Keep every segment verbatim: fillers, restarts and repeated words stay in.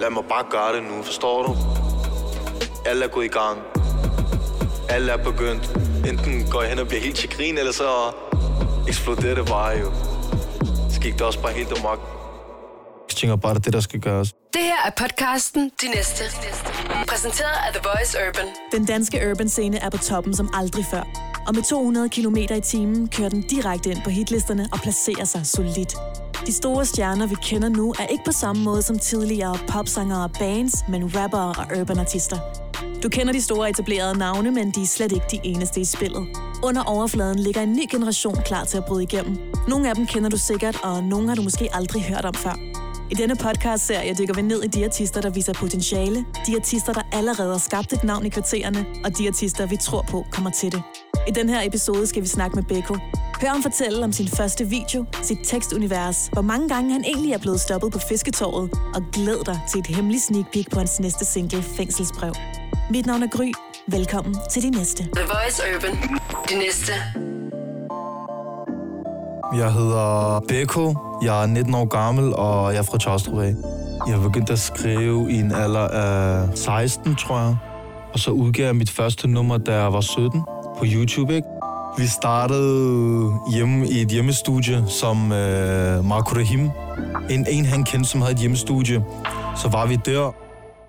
Lad mig bare gøre det nu, forstår du? Alle er gået i gang. Alle er begyndt. Enten går jeg hen og bliver helt til grin, eller så eksploderer det bare jo. Så gik det også bare helt amok. Jeg tænker bare, det det, der skal gøres. Det her er podcasten De Næste. Præsenteret af The Voice Urban. Den danske urban scene er på toppen som aldrig før. Og med to hundrede kilometer i timen kører den direkte ind på hitlisterne og placerer sig solidt. De store stjerner, vi kender nu, er ikke på samme måde som tidligere popsangere og bands, men rappere og urban artister. Du kender de store etablerede navne, men de er slet ikke de eneste i spillet. Under overfladen ligger en ny generation klar til at bryde igennem. Nogle af dem kender du sikkert, og nogle har du måske aldrig hørt om før. I denne podcast-serie dykker vi ned i de artister, der viser potentiale, de artister, der allerede har skabt et navn i kvartererne, og de artister, vi tror på, kommer til det. I den her episode skal vi snakke med Beko. Hør ham fortælle om sin første video, sit tekstunivers, hvor mange gange han egentlig er blevet stoppet på Fisketorvet, og glæd dig til et hemmeligt sneak peek på hans næste single, Fængselsbrev. Mit navn er Gry. Velkommen til De Næste. The Voice Urban. De Næste. Jeg hedder Beko. Jeg er nitten år gammel, og jeg er fra Tjørstrup. Jeg begyndte at skrive i en alder af seksten, tror jeg. Og så udgav jeg mit første nummer, da jeg var sytten, på YouTube, ikke? Vi startede hjemme i et hjemmestudie, som øh, Marco Rahim, en, en han kendte, som havde et hjemmestudie. Så var vi der,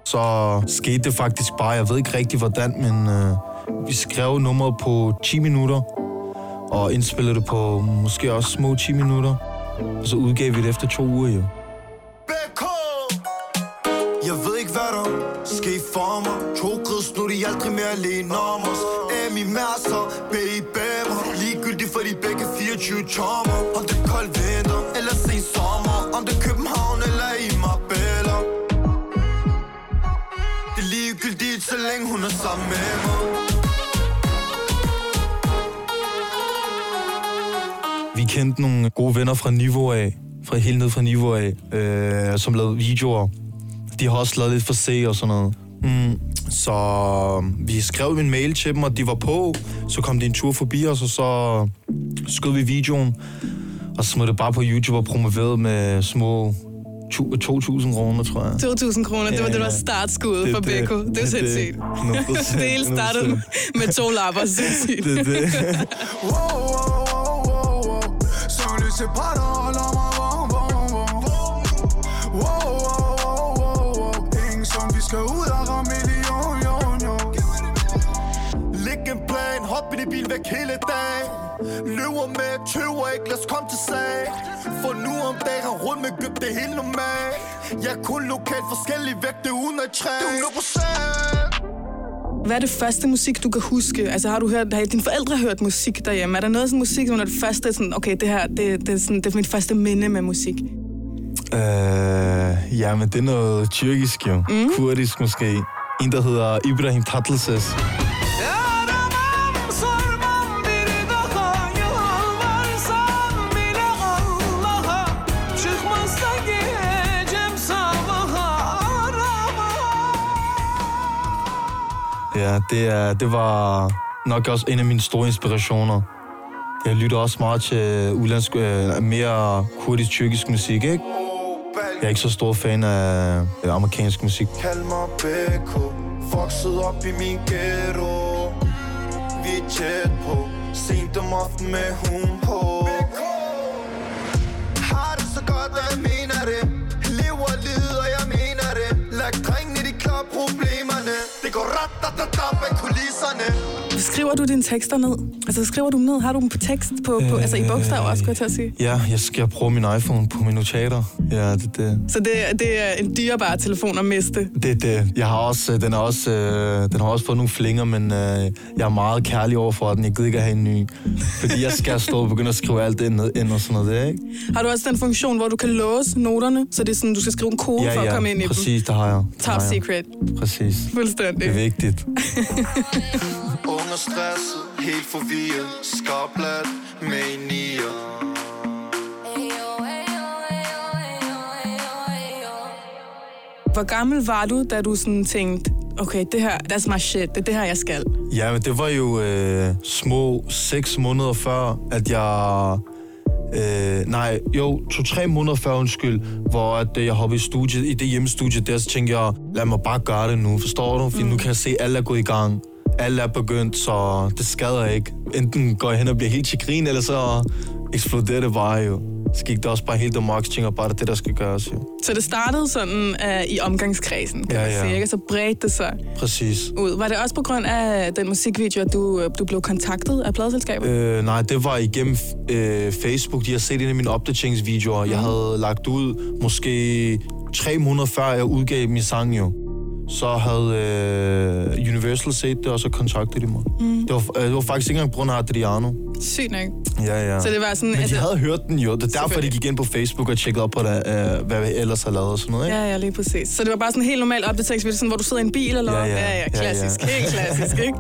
så skete det faktisk bare, jeg ved ikke rigtig hvordan, men øh, vi skrev nummeret på ti minutter, og indspillede det på måske også små ti minutter, og så udgav vi det efter to uger, jo. Jeg ved ikke hvad der sker for mig. To grids, nu er de aldrig mere alene om os. Amy Mercer, baby, ligegyldigt for de begge fireogtyve tommer. Om det er kold vinter eller sen sommer, om det er København eller i Marbella, det er ligegyldigt, så længe hun er sammen med mig. Vi kendte nogle gode venner fra Niveau A, fra helt ned fra Niveau A, øh, som lavede videoer. De har også lavet lidt for se og sådan noget. Mm. Så vi skrev en mail til dem, og de var på. Så kom de en tur forbi os, og så skød vi videoen. Og så smed det bare på YouTube og promoveret med små to tusind kroner, tror jeg. to tusind kroner, det var ja, det, der var startskuddet for Beko. Det er jo sindssygt. Det hele startede med, med to lapper, sindssygt. Det er det. Skal ud og ramme million, jo, jo. Læg en plan, hop i det bil væk hele dag. Løver med, tøver ikke, lad os komme til sag. For nu om dagen har rundt med købt det hele normalt. Jeg er kun lokalt forskellig vægte uden at træ. Hvad er det første musik, du kan huske? Altså har du hørt, har dine forældre hørt musik derhjemme? Er der noget sådan musik, som er det første, sådan, okay, det her, det, det, er sådan, det er mit første minde med musik? Øh, ja, men det er noget tyrkisk, jo. Mm. Kurdisk måske. En, der hedder Ibrahim Tatlıses. Ja, det, er, det var nok også en af mine store inspirationer. Jeg lytter også meget til udlandsk, øh, mere kurdisk-tyrkisk musik, ikke? Jeg er ikke så stor fan af amerikansk musik. Kald mig Beko, vokset op i min ghetto. Vi er tæt på, sent om aftenen med hun på. Har det så godt, og jeg mener det. Lever lidt, og jeg mener det. Lad drengene, de klarer problemerne. Det går rat-da-da-da bag kulisserne. Skriver du dine tekster ned? Altså skriver du dem ned? Har du dem på tekst? På, på, øh, altså i bogstaver, skulle jeg til at sige? Ja, jeg skal bruge min iPhone på min notater. Ja, det det. Så det, det er en dyrebar telefon at miste? Det er det. Jeg har også, den, er også, øh, den har også fået nogle flinger, men øh, jeg er meget kærlig over for den. Jeg gider ikke at have en ny. Fordi jeg skal stå og begynde at skrive alt det ind og sådan noget der, ikke? Har du også den funktion, hvor du kan låse noterne? Så det er sådan, du skal skrive en kode ja, for ja, at komme ind i dem? Ja, præcis. Det har jeg. Det Top har jeg. Secret. Præcis. Fuldstændig. Det er vigtigt. Ung og stresset, helt forvirret, skarplat med en nier. Hvor gammel var du, da du sådan tænkte, okay, det her, that's my shit, det er det her, jeg skal? Ja, men det var jo øh, små seks måneder før, at jeg Øh, nej, jo, to-tre måneder før, undskyld, hvor at, jeg hoppede i studiet, i det hjemmestudie der, så tænkte jeg, lad mig bare gøre det nu, forstår du? Fordi mm. nu kan jeg se, at alle er gået i gang. Alle er begyndt, så det skader ikke. Enten går jeg hen og bliver helt til grin, eller så eksploderer det bare jo. Så gik det også bare helt om og tænker bare, det er det, der skal gøres jo. Så det startede sådan uh, i omgangskredsen, kan ja, man sige, ja. Ikke? Så bredte det sig præcis ud. Var det også på grund af den musikvideo, at du, du blev kontaktet af pladeselskabet? Øh, nej, det var igennem øh, Facebook. De har set en af mine opdateringsvideoer. Mm. Jeg havde lagt ud måske tre måneder før, jeg udgav min sang jo. Så havde øh, Universal set det, og så kontaktede de mig. Mm. Det, var, øh, det var faktisk ikke engang på grund af Adriano. Sygt nok. Ja, ja. Så det var sådan, men de at... havde hørt den jo. Det er derfor, de gik ind på Facebook og tjekkede op på, det, øh, hvad vi ellers har lavet og sådan noget, ikke? Ja, ja, lige præcis. Så det var bare sådan en helt normal opdateringsvideo, sådan hvor du sidder i en bil eller noget? Ja, ja, ja, ja, klassisk. Ja, ja. Helt klassisk, ikke?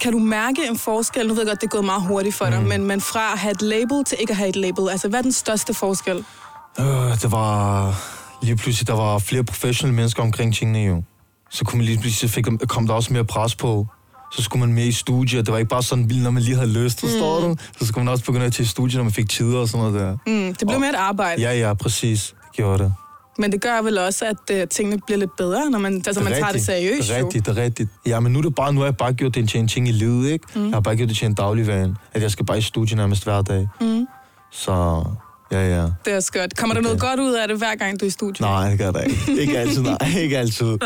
Kan du mærke en forskel? Nu ved jeg godt, det er gået meget hurtigt for dig, mm. men, men fra at have et label til ikke at have et label, altså hvad er den største forskel? Øh, det var lige pludselig, der var flere professionelle mennesker omkring tingene jo. Så kunne man lige pludselig fik, kom der også mere pres på. Så skulle man med i studiet. Det var ikke bare sådan vildt, når man lige havde lyst, forstår mm. du? Så skulle man også begynde at tage i studiet, når man fik tider og sådan noget der. Mm, det blev og, mere et arbejde. Ja, ja, præcis. Det gjorde det. Men det gør vel også, at øh, tingene bliver lidt bedre, når man, altså, man tager det seriøst. Det er rigtigt, det er rigtigt. Ja, men nu er det bare, nu har jeg bare gjort det til en ting i livet, ikke? Mm. Jeg har bare gjort det til en dagligvane. At jeg skal bare i studiet nærmest hver dag. Mm. Så, ja, ja. Det er også godt. Kommer okay. der noget godt ud af det, hver gang du er i studiet? Nej, det gør det ikke. Ikke altid, nej. Ikke altid. Nej.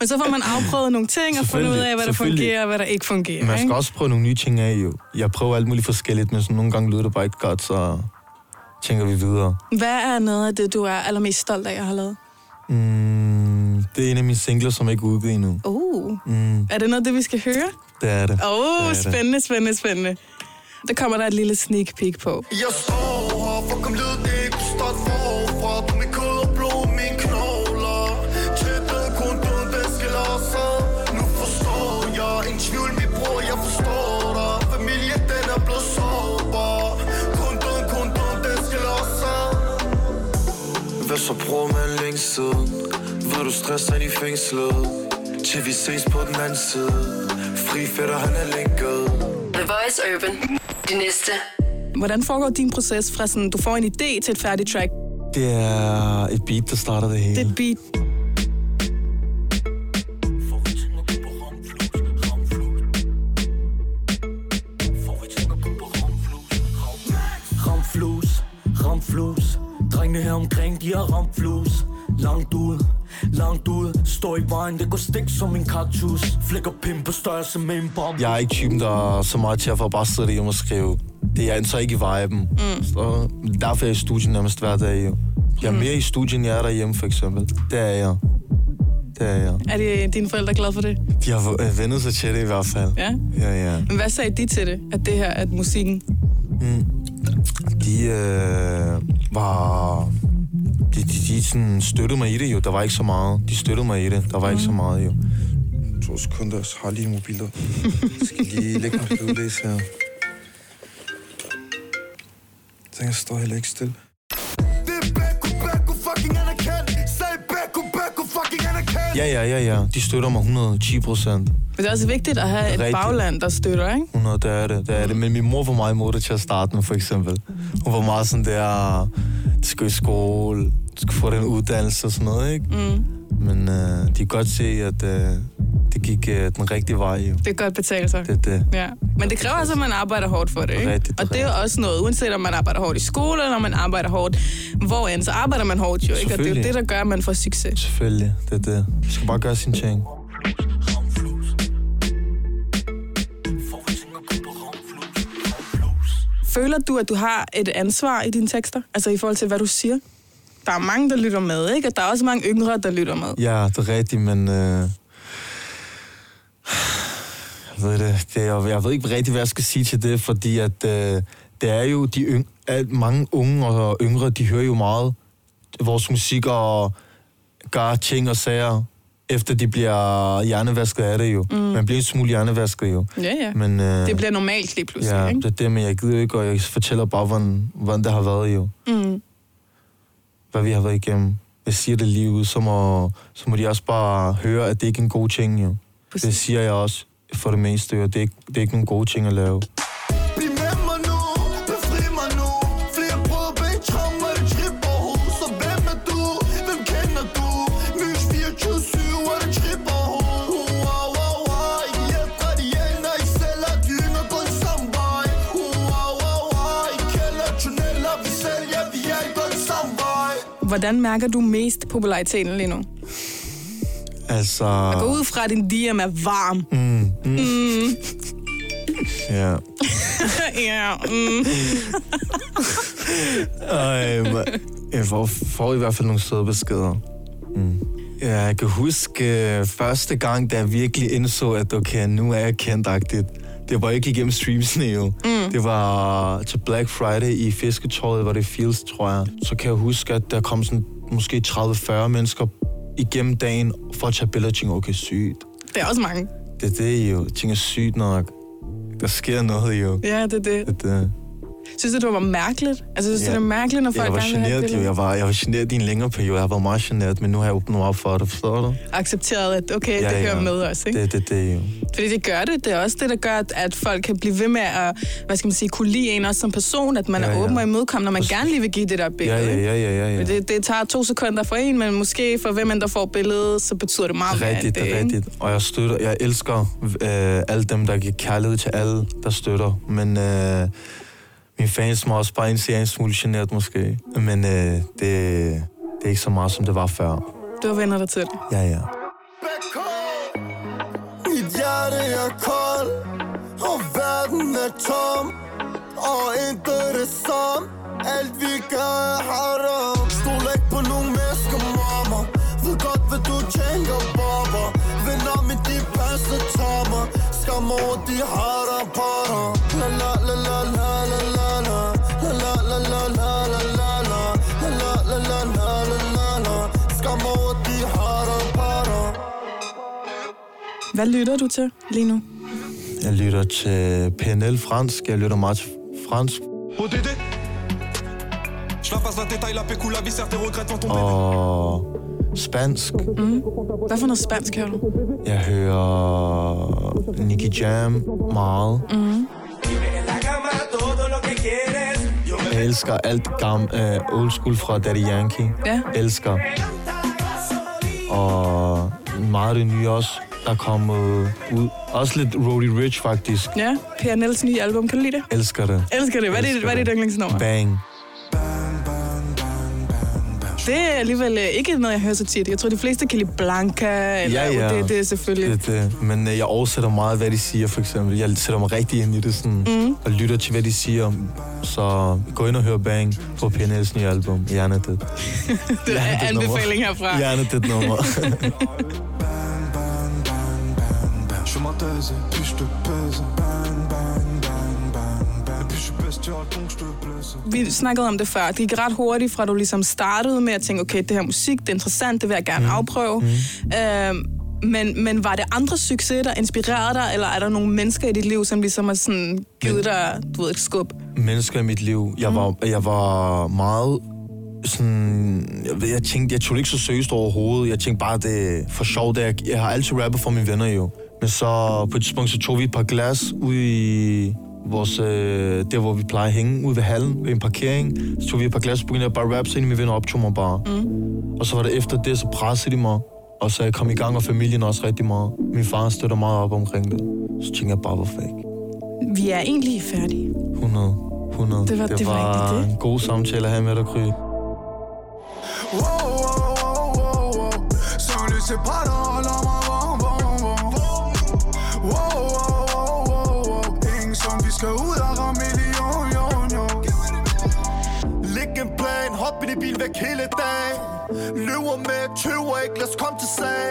Men så får man afprøvet nogle ting og fundet ud af, hvad der fungerer og hvad der ikke fungerer. Man skal ikke? Også prøve nogle nye ting af, jo. Jeg prøver alt muligt forskelligt, men sådan, nogle gange lyder det bare ikke godt, så... tænker vi videre. Hvad er noget af det, du er allermest stolt af at have lavet? Mm, det er en af mine singler, som ikke er udgivet endnu. Uh. Mm. Er det noget, det vi skal høre? Det er det. Åh, oh, spændende, det. spændende, spændende. Der kommer der et lille sneak peek på. Jeg står her, for kom lyd, det ikke stort forfra. På mit kød og blod, mine knogler. Tættet kun død, der skal lade sig. Nu forstår jeg, en tvivl, vi bruger, jeg forstår dig. Familie, den er blevet sårbar. Hvad så bruger man længst siden? Var du stresset ind i fængslet? Til vi ses på den anden side. Fri fætter, han er lænket. The Voice Urban. De næste. Hvordan foregår din proces fra sådan, du får en idé til et færdigt track? Det er et beat, der starter det hele. Det er et beat. Ramflus, ramflus. Drengene her omkring, de har ramt flus. Langt ud, langt ud. Står i vejen, det går stik som en kaktus. Flækker pimp på størrelse med en bombe. Jeg er ikke typen, der er så meget til at få bare sidde derhjemme og skrive. Det er jeg så ikke i viben. Mm. Så derfor er jeg i studiet nærmest hver dag. Jo. Jeg er mere i studiet, end jeg er derhjemme for eksempel. Det er jeg. Det er jeg. Er det, dine forældre glade for det? De har vendet sig til det i hvert fald. Ja? Ja, ja. Men hvad sagde de til det? At det her, at musikken... Mm. De øh, var... De, de, de sådan støttede mig i det jo. Der var ikke så meget. De støttede mig i det. Der var mm. ikke så meget jo. To sekunder, jeg har lige en mobil der. Jeg skal lige lægge mig på udlæs her. Jeg tænker, jeg står heller ikke stille. Ja, ja, ja, ja. De støtter mig hundrede og ti procent. Men det er også vigtigt at have et rigtig bagland, der støtter, ikke? hundrede, det er det, det er det. Men min mor var meget imod det til at starte med, for eksempel. Hun var meget sådan der, du skal i skole, du skal få den uddannelse og sådan noget, ikke? Mm. Men øh, de kan godt se, at øh, det gik øh, den rigtige vej, jo. Det er godt betalt sig. Det det. Ja. Men det kræver altså, at man arbejder hårdt for det, ikke? Det rigtigt, det og det er jo også noget, uanset om man arbejder hårdt i skole, eller om man arbejder hårdt hvor end, så arbejder man hårdt jo, ikke? Og det er jo det, der gør, at man får succes. Selvfølgelig, det er det. Man skal bare gøre sin ting. Føler du, at du har et ansvar i dine tekster? Altså i forhold til, hvad du siger? Der er mange, der lytter med, ikke? Og der er også mange yngre, der lytter med. Ja, det er rigtigt, men... Øh... Jeg, ved det, det er, jeg ved ikke rigtig, hvad jeg skal sige til det, fordi at, øh, det er jo de yng... at mange unge og yngre, de hører jo meget vores musik og gør ting og sager, efter de bliver hjernevasket af det jo. Mm. Man bliver en smule hjernevasket jo. Ja, ja. Men, øh, det bliver normalt lige pludselig, ja, ikke? Ja, det er det, men jeg gider ikke, og jeg fortæller bare, hvordan, hvordan det har været jo. Mm. Hvad vi har været igennem. Jeg siger det lige ud, så må, så må de også bare høre, at det ikke er en god ting jo. Præcis. Det siger jeg også for det meste jo, det er ikke, det er ikke nogen gode ting at lave. Hvordan mærker du mest populariteten lige nu? Altså... Jeg går ud fra, at din D M er varm. Mm, mm. Mm. Ja. Ja. Mm. Øj, jeg får, får i hvert fald nogle søde beskeder. Mm. Ja, jeg kan huske uh, første gang, da jeg virkelig indså, at okay, nu er jeg kendt-agtigt. Det var ikke igennem streamsene jo. Mm. Det var til Black Friday i Fisketorvet, var det Fields, tror jeg. Så kan jeg huske, at der kom sådan måske tredive til fyrre mennesker igennem dagen for at tage billeder og tænke, okay, sygt. Det er også mange. Det er det jo. Ting er sygt nok. Der sker noget jo. Ja, det er det. det, det. Synes du, det var mærkeligt? Altså, synes du, ja. det var mærkeligt, når folk... Jeg var generet jo. Jeg var, jeg var generet i en længere periode. Jeg var meget generet, men nu har jeg åbnet op for det, forstår du? Accepteret, at okay, ja, det hører ja. med os, ikke? Det, det, det jo. Fordi det gør det. Det er også det, der gør, at folk kan blive ved med at, hvad skal man sige, kunne lide en også som person, at man ja, er åben ja. og imødekommende, når man gerne lige vil give det der billede. Ja, ja, ja, ja, ja. Det, det tager to sekunder for en, men måske for hvem end der får billedet, så betyder det meget mere end det, det er rigtigt. Og jeg støtter, jeg elsker øh, alle dem, der giver kærlighed til alle, der støtter, men... Øh, Mine fans må også bare indse, at jeg er en smule generet måske. Men øh, det, det er ikke så meget, som det var før. Du har vendt dig til det? Ja, ja. Beko! Mit hjerte er kold, og verden er tom, og intet er som, alt vi gør er haram. Stol ikke på nogen mennesker, mamma, ved godt, hvad du tænker, baba. Venner, men de passer tommer, skam over de haram parer. La la la la la la la. Hvad lytter du til lige nu? Jeg lytter til P N L fransk. Jeg lytter meget til fransk. Og spansk. Mm. Hvad for noget spansk hører du? Jeg hører Nicki Jam meget. Mm. Jeg elsker alt gamle uh, old school fra Daddy Yankee. Ja. Elsker. Og meget det nye også, der kommet ud. Også lidt Roddy Rich, faktisk. Ja, P N L's nye album. Kan du lide det? Elsker det. Elsker det. Hvad er dit yndlingsnummer? Bang. Det er alligevel ikke noget, jeg hører så tit. Jeg tror, de fleste kan lide Blanca, eller ja, ja. Det, det er selvfølgelig. Det, det. Men jeg oversætter meget, hvad de siger, for eksempel. Jeg sætter mig rigtig ind i det, sådan, mm. og lytter til, hvad de siger. Så gå ind og hør Bang på P N L's nye album. Hjerne det. Det er anbefaling herfra. Hjerne det nummer. Vi snakkede om det før. Det gik ret hurtigt, fra du ligesom startede med at tænke, okay, det her musik, det er interessant, det vil jeg gerne mm. afprøve. Mm. Øhm, men, men var det andre succes, der inspirerede dig, eller er der nogle mennesker i dit liv, som ligesom har sådan givet dig, du ved, et skub? Mennesker i mit liv. Jeg var, mm. jeg var meget... Sådan, jeg, jeg tænkte, jeg tog det ikke så seriøst overhovedet. Jeg tænkte bare, det er for sjovt. Jeg, jeg har altid rappet for mine venner jo. Men så på et tidspunkt, så tog vi et par glas ud i vores, øh, der, hvor vi plejer at hænge, ude ved hallen, ved en parkering. Så tog vi et par glas, og begyndte jeg bare at rappe, så en af mine venner optog mig bare. Mm. Og så var det efter det, så pressede de mig. Og så jeg kom i gang, og familien også rigtig meget. Min far støtter meget op omkring det. Så tænkte jeg bare, hvorfor ikke? Vi er egentlig færdige. hundrede. hundrede. Det var, det det var, var en det. god samtale at have med dig, Kry. Wow, wow, wow, wow, wow. Så lyset brænder og holder mig vågen, vågen, vågen. Wow, wow, wow, wow, wow. Ingen som vi skal ud og ramme million, i bil væk hele dagen. Løver med, tøver ikke, lad os komme til sag.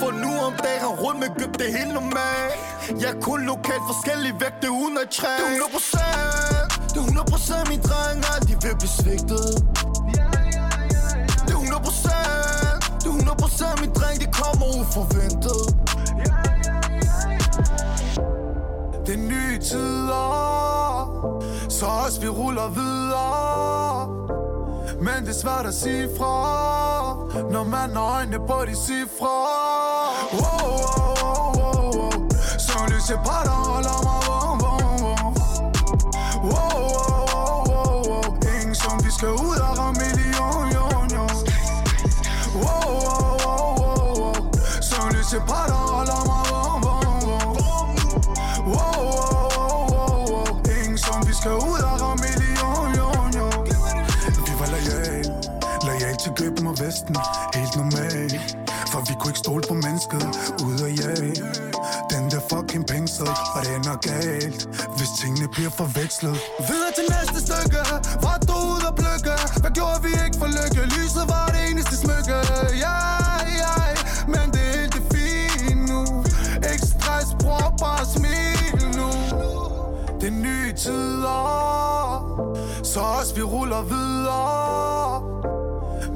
For nu om dagen har rundt med købt det helt normalt. Jeg er kun lokalt forskellig vægte uden at træ. Det er hundrede procent, det er hundrede procent mine drenger, de vil blive svigtet. Det er hundrede procent, det er hundrede procent mine dreng, de kommer uforventet. Det er nye tider, så os vi ruller videre. Men det er svært at sige fra, når man har øjnene på de cifre. Wow, wow, wow, wow, wow. Så lyset bare der holder mig vågen, vågen, vågen. Wow, wow, wow, wow, wow. Ingen som vi skal ud og ramme million, jon, jon. Wow, wow, wow, wow, wow. Så lyset bare der holder mig vågen, vågen. Skal ud og ramme million, jon, jon. Vi var lojal, lojal til køben og vesten. Helt normal, for vi kunne ikke stole på mennesket. Ud og jeg, den der fucking pingsel. Og det ender galt, hvis tingene bliver forvekslet. Videre til næste stykke, var du ud og plukke. Hvad gjorde vi ikke for lykke? Lyset var det eneste smykke. Ja, yeah, ja, yeah. Men det er helt det fint nu. Ikke stress, bror, bare smil nu. Det er nye tider, så os vi ruller videre.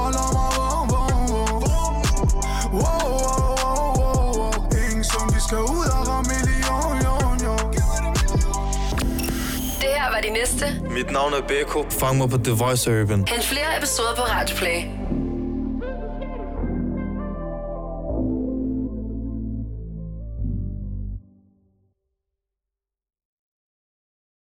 holder mig vågen, vågen, vågen. Wow, wow, wow, wow, wow. Ingen som vi skal ud og ramme million, jon, jon. Det her var De Næste. Mit navn er Beko. Fang mig på The Voice Urban. Hent flere episoder på Radioplay.